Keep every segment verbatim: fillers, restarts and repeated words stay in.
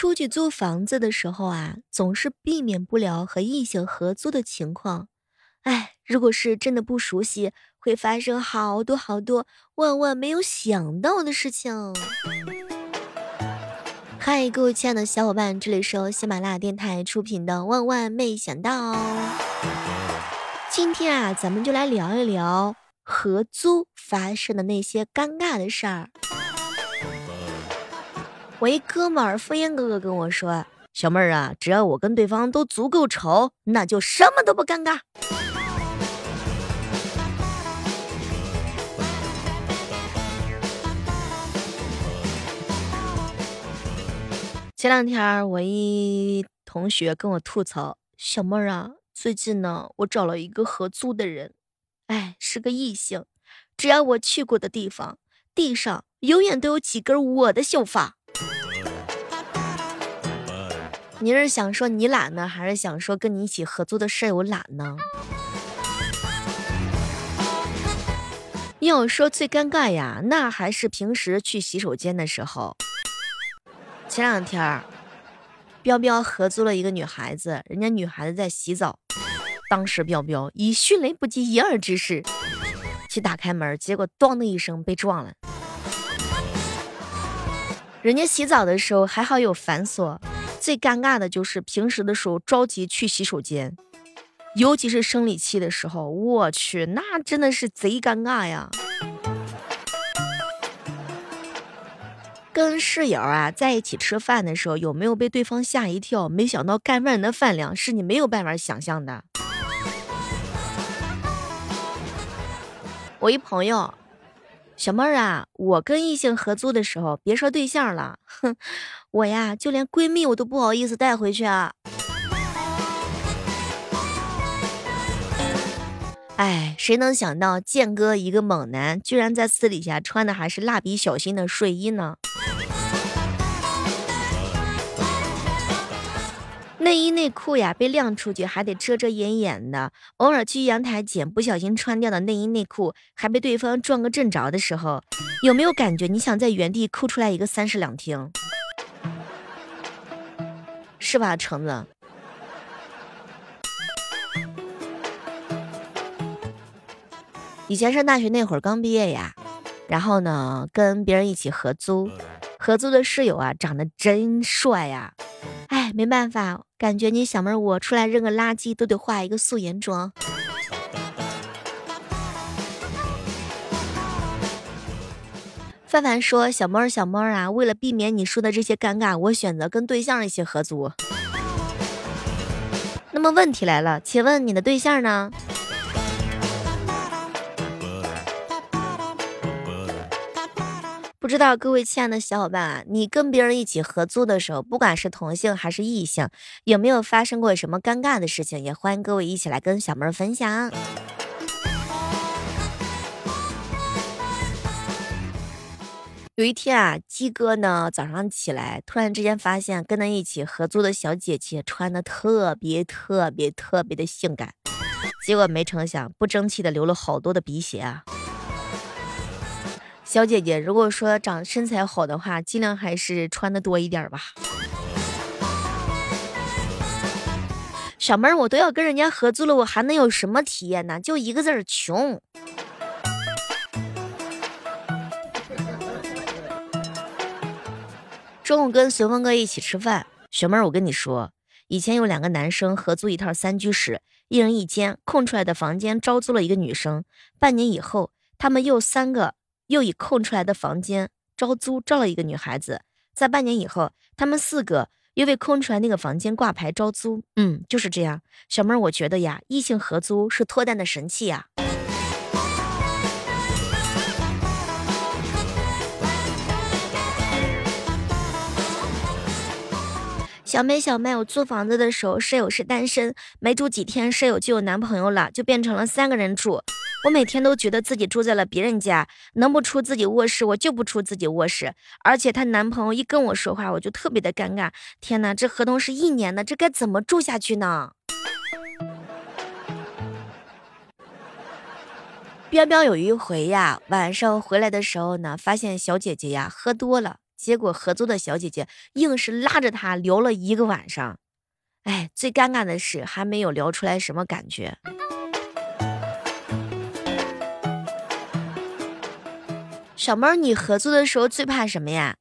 出去租房子的时候啊，总是避免不了和异性合租的情况。哎，如果是真的不熟悉，会发生好多好多万万没有想到的事情。嗨，各位亲爱的小伙伴，这里是由喜马拉雅电台出品的《万万没想到》。今天啊，咱们就来聊一聊合租发生的那些尴尬的事儿。我一哥们儿飞燕哥哥跟我说，小妹儿啊，只要我跟对方都足够丑，那就什么都不尴尬。前两天我一同学跟我吐槽，小妹儿啊，最近呢我找了一个合租的人，哎，是个异性，只要我去过的地方，地上永远都有几根我的秀发。你是想说你懒呢，还是想说跟你一起合租的舍友懒呢？要说最尴尬呀，那还是平时去洗手间的时候。前两天彪彪合租了一个女孩子，人家女孩子在洗澡，当时彪彪以迅雷不及掩耳之势去打开门，结果咚的一声被撞了。人家洗澡的时候还好有反锁，最尴尬的就是平时的时候着急去洗手间，尤其是生理期的时候，我去，那真的是贼尴尬呀。跟室友啊在一起吃饭的时候，有没有被对方吓一跳？没想到盖饭人的饭量是你没有办法想象的。我一朋友，小妹儿啊，我跟异性合租的时候，别说对象了，哼，我呀就连闺蜜我都不好意思带回去啊。哎，谁能想到健哥一个猛男，居然在私底下穿的还是蜡笔小新的睡衣呢？内衣内裤呀被晾出去还得遮遮掩掩的，偶尔去阳台捡不小心穿掉的内衣内裤还被对方撞个正着的时候，有没有感觉你想在原地哭出来一个三室两厅？是吧，橙子？以前上大学那会儿刚毕业呀，然后呢跟别人一起合租，合租的室友啊长得真帅呀。哎，没办法，感觉你小妹我出来扔个垃圾都得化一个素颜妆。范范说，小妹小妹啊，为了避免你说的这些尴尬，我选择跟对象一起合租。那么问题来了，请问你的对象呢？不知道各位亲爱的小伙伴啊，你跟别人一起合租的时候，不管是同性还是异性，有没有发生过什么尴尬的事情？也欢迎各位一起来跟小妹儿分享。有一天啊，鸡哥呢早上起来，突然之间发现跟他一起合租的小姐姐穿的特别特别特别的性感，结果没成想不争气的流了好多的鼻血啊。小姐姐如果说长身材好的话，尽量还是穿的多一点吧。小妹儿，我都要跟人家合租了，我还能有什么体验呢？就一个字儿，穷。中午跟随风哥一起吃饭，小妹儿，我跟你说，以前有两个男生合租一套三居室，一人一间，空出来的房间招租了一个女生。半年以后，他们又三个。又以空出来的房间招租招了一个女孩子，在半年以后，他们四个又为空出来那个房间挂牌招租。嗯，就是这样。小妹儿，我觉得呀，异性合租是脱单的神器呀。小妹小妹，我租房子的时候，舍友是单身，没住几天，舍友就有男朋友了，就变成了三个人住。我每天都觉得自己住在了别人家，能不出自己卧室我就不出自己卧室，而且她男朋友一跟我说话我就特别的尴尬。天哪，这合同是一年的，这该怎么住下去呢？彪彪有一回呀，晚上回来的时候呢，发现小姐姐呀喝多了，结果合租的小姐姐硬是拉着他聊了一个晚上。哎，最尴尬的是还没有聊出来什么感觉。小妹儿，你合租的时候最怕什么呀？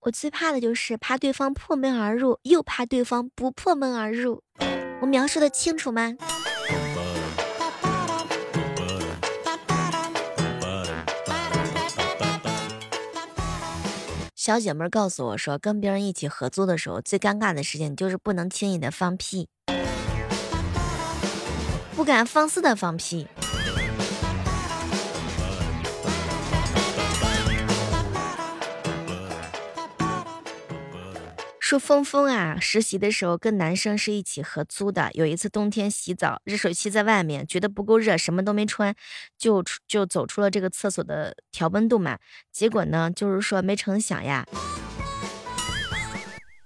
我最怕的就是怕对方破门而入，又怕对方不破门而入。我描述的清楚吗？小姐妹告诉我说，跟别人一起合租的时候，最尴尬的事情就是不能轻易的放屁，不敢放肆的放屁。说峰峰啊，实习的时候跟男生是一起合租的。有一次冬天洗澡，热水器在外面，觉得不够热，什么都没穿，就就走出了这个厕所的调温度嘛。结果呢，就是说没成想呀，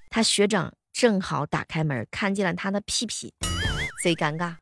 他学长正好打开门，看见了他的屁屁，最尴尬。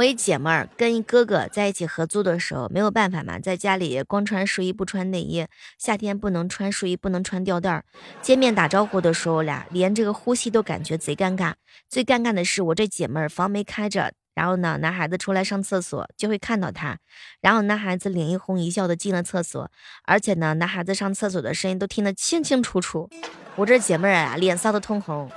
我一姐妹儿跟一哥哥在一起合租的时候，没有办法嘛，在家里光穿睡衣不穿内衣，夏天不能穿睡衣不能穿吊带，见面打招呼的时候俩连这个呼吸都感觉贼尴尬。最尴尬的是我这姐妹儿房没开着，然后呢男孩子出来上厕所就会看到他，然后男孩子脸一红一笑的进了厕所，而且呢男孩子上厕所的声音都听得清清楚楚，我这姐妹儿啊脸臊得通红。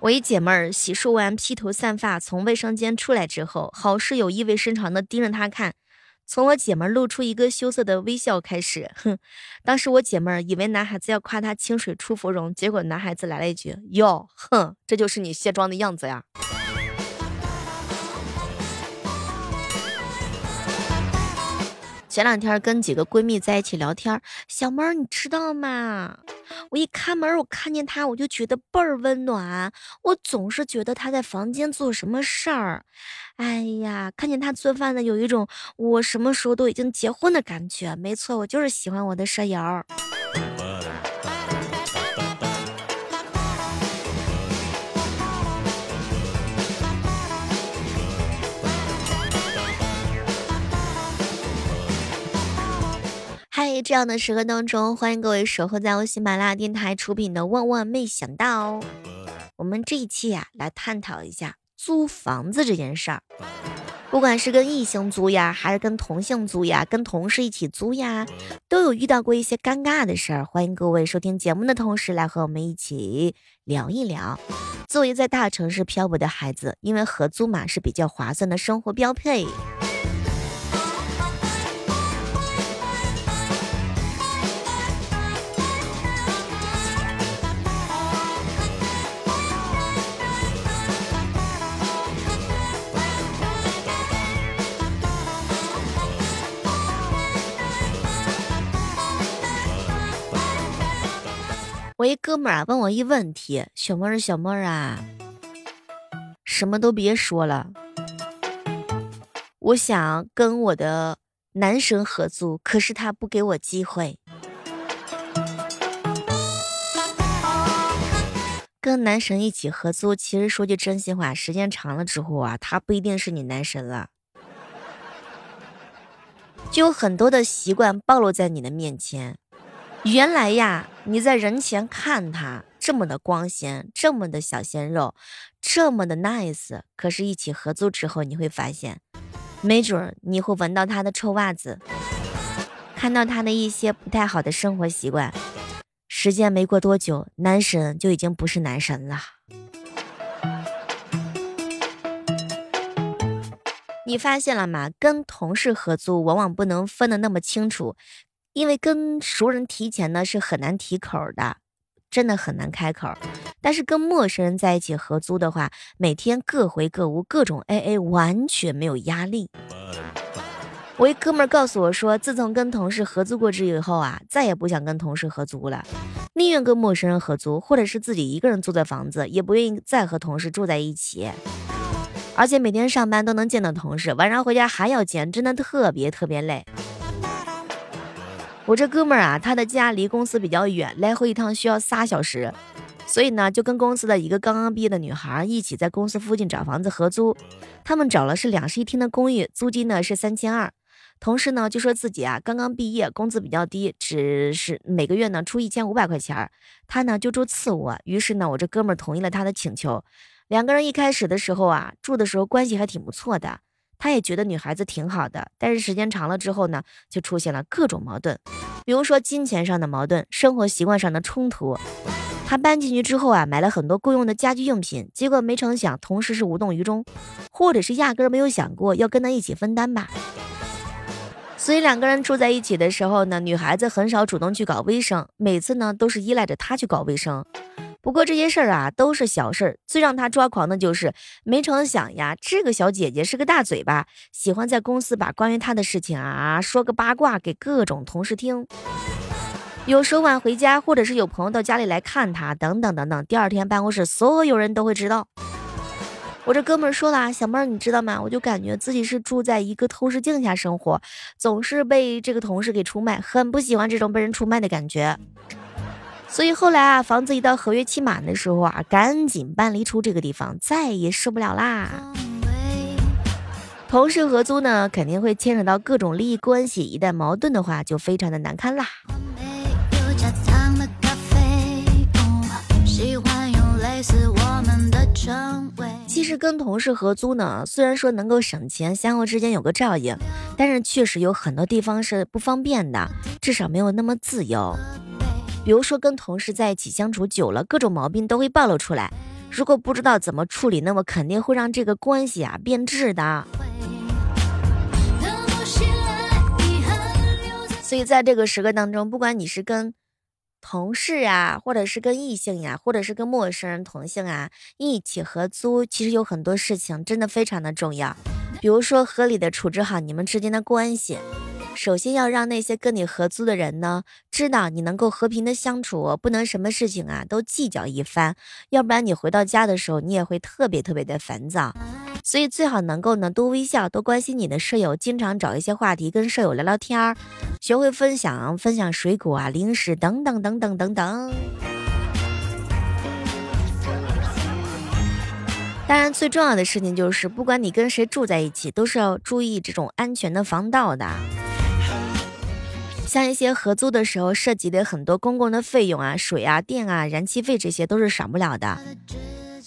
我一姐妹儿洗漱完披头散发从卫生间出来之后，好室友意味深长地盯着她看，从我姐妹儿露出一个羞涩的微笑开始。哼，当时我姐妹儿以为男孩子要夸她清水出芙蓉，结果男孩子来了一句哟，哼，这就是你卸妆的样子呀。前两天跟几个闺蜜在一起聊天，小妹儿你知道吗，我一开门我看见她我就觉得倍儿温暖，我总是觉得她在房间做什么事儿，哎呀看见她做饭呢有一种我什么时候都已经结婚的感觉。没错，我就是喜欢我的舍友。在这样的时刻当中，欢迎各位守候在我喜马拉雅电台出品的万万没想到哦。我们这一期呀、啊，来探讨一下租房子这件事儿。不管是跟异性租呀，还是跟同性租呀，跟同事一起租呀，都有遇到过一些尴尬的事儿。欢迎各位收听节目的同时，来和我们一起聊一聊。作为在大城市漂泊的孩子，因为合租嘛是比较划算的生活标配。我一哥们儿啊问我一问题，小妹儿小妹儿啊，什么都别说了，我想跟我的男神合租，可是他不给我机会。跟男神一起合租，其实说句真心话，时间长了之后啊，他不一定是你男神了，就有很多的习惯暴露在你的面前。原来呀你在人前看他这么的光鲜，这么的小鲜肉，这么的 nice， 可是一起合租之后你会发现，没准你会闻到他的臭袜子，看到他的一些不太好的生活习惯，时间没过多久，男神就已经不是男神了。你发现了吗？跟同事合租往往不能分得那么清楚，因为跟熟人提钱呢是很难提口的，真的很难开口，但是跟陌生人在一起合租的话，每天各回各屋，各种 A A， 完全没有压力。我一哥们儿告诉我说，自从跟同事合租过之以后啊，再也不想跟同事合租了，宁愿跟陌生人合租，或者是自己一个人租的房子，也不愿意再和同事住在一起。而且每天上班都能见到同事，晚上回家还要见，真的特别特别累。我这哥们儿啊，他的家离公司比较远，来回一趟需要仨小时，所以呢，就跟公司的一个刚刚毕业的女孩一起在公司附近找房子合租。他们找了是两室一厅的公寓，租金呢是三千二。同事呢就说自己啊刚刚毕业，工资比较低，只是每个月呢出一千五百块钱。他呢就住次卧，于是呢我这哥们儿同意了他的请求。两个人一开始的时候啊，住的时候关系还挺不错的，他也觉得女孩子挺好的，但是时间长了之后呢，就出现了各种矛盾，比如说金钱上的矛盾，生活习惯上的冲突。他搬进去之后啊，买了很多够用的家居用品，结果没成想同事是无动于衷，或者是压根儿没有想过要跟他一起分担吧。所以两个人住在一起的时候呢，女孩子很少主动去搞卫生，每次呢都是依赖着他去搞卫生。不过这些事儿啊都是小事儿，最让他抓狂的就是没成想呀，这个小姐姐是个大嘴巴，喜欢在公司把关于她的事情啊说个八卦给各种同事听。有时候晚回家，或者是有朋友到家里来看她，等等等等，第二天办公室所有人都会知道。我这哥们儿说了，小妹儿你知道吗？我就感觉自己是住在一个透视镜下生活，总是被这个同事给出卖，很不喜欢这种被人出卖的感觉。所以后来啊，房子一到合约期满的时候啊，赶紧搬离出这个地方，再也受不了啦。同事合租呢，肯定会牵扯到各种利益关系，一旦矛盾的话，就非常的难堪啦。其实跟同事合租呢，虽然说能够省钱，相互之间有个照应，但是确实有很多地方是不方便的，至少没有那么自由。比如说跟同事在一起相处久了，各种毛病都会暴露出来，如果不知道怎么处理，那么肯定会让这个关系啊变质的。所以在这个时刻当中，不管你是跟同事啊，或者是跟异性呀、啊，或者是跟陌生人同性啊一起合租，其实有很多事情真的非常的重要。比如说合理的处置好你们之间的关系，首先要让那些跟你合租的人呢知道你能够和平的相处，不能什么事情啊都计较一番，要不然你回到家的时候你也会特别特别的烦躁。所以最好能够呢多微笑，多关心你的舍友，经常找一些话题跟舍友聊聊天，学会分享分享水果啊、零食等等等等等等。当然最重要的事情就是，不管你跟谁住在一起，都是要注意这种安全的防盗的。像一些合租的时候涉及的很多公共的费用啊，水啊、电啊、燃气费，这些都是少不了的，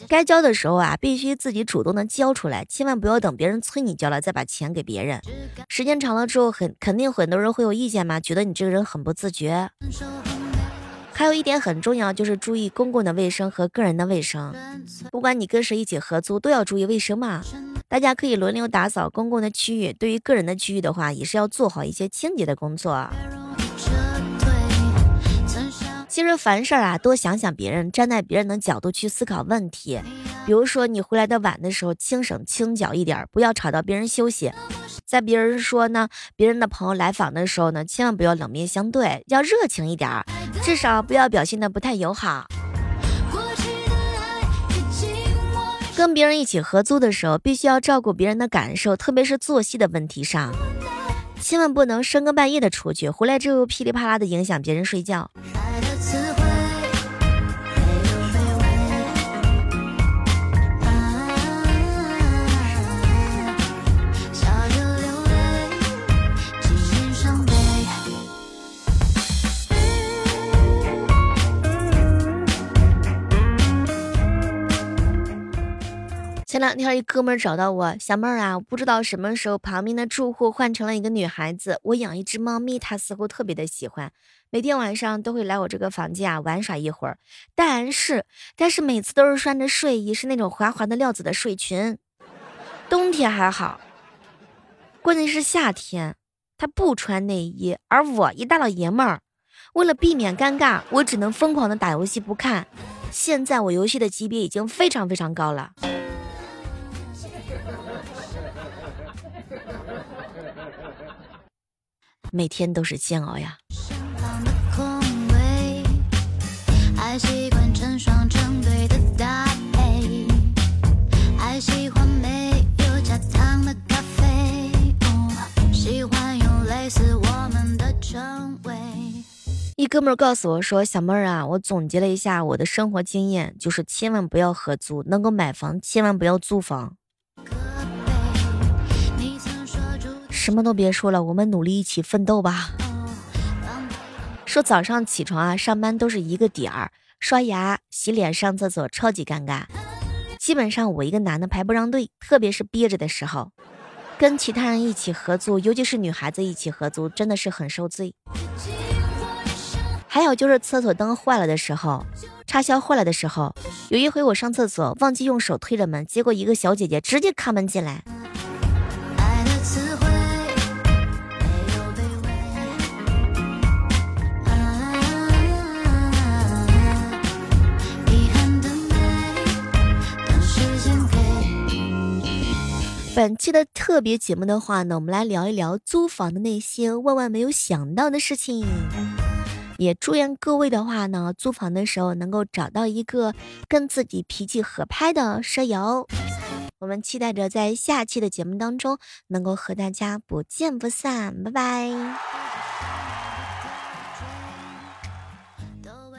该交的时候啊必须自己主动的交出来，千万不要等别人催你交了再把钱给别人，时间长了之后很肯定很多人会有意见嘛，觉得你这个人很不自觉。还有一点很重要，就是注意公共的卫生和个人的卫生，不管你跟谁一起合租都要注意卫生嘛，大家可以轮流打扫公共的区域，对于个人的区域的话也是要做好一些清洁的工作。其实凡事啊多想想别人，站在别人的角度去思考问题，比如说你回来的晚的时候轻省轻脚一点，不要吵到别人休息。在别人说呢别人的朋友来访的时候呢，千万不要冷面相对，要热情一点，至少不要表现得不太友好。跟别人一起合租的时候，必须要照顾别人的感受，特别是作息的问题上，千万不能深更半夜的出去，回来之后噼里啪啦的影响别人睡觉。前两天一哥们儿找到我，小妹儿啊，我不知道什么时候旁边的住户换成了一个女孩子，我养一只猫咪，她似乎特别的喜欢，每天晚上都会来我这个房间啊玩耍一会儿，但是但是每次都是穿着睡衣，是那种滑滑的料子的睡裙，冬天还好，关键是夏天她不穿内衣，而我一大老爷们儿，为了避免尴尬，我只能疯狂的打游戏不看，现在我游戏的级别已经非常非常高了。每天都是煎熬呀。哥们儿告诉我说，小妹儿啊，我总结了一下我的生活经验，就是千万不要合租，能够买房千万不要租房。什么都别说了，我们努力一起奋斗吧。说早上起床啊，上班都是一个点儿，刷牙、洗脸、上厕所，超级尴尬。基本上我一个男的排不上队，特别是憋着的时候，跟其他人一起合租，尤其是女孩子一起合租，真的是很受罪。还有就是厕所灯坏了的时候，插销坏了的时候，有一回我上厕所忘记用手推着门，结果一个小姐姐直接开门进来。本期的特别节目的话呢，我们来聊一聊租房的那些万万没有想到的事情，也祝愿各位的话呢，租房的时候能够找到一个跟自己脾气合拍的舍友。我们期待着在下期的节目当中能够和大家不见不散，拜拜。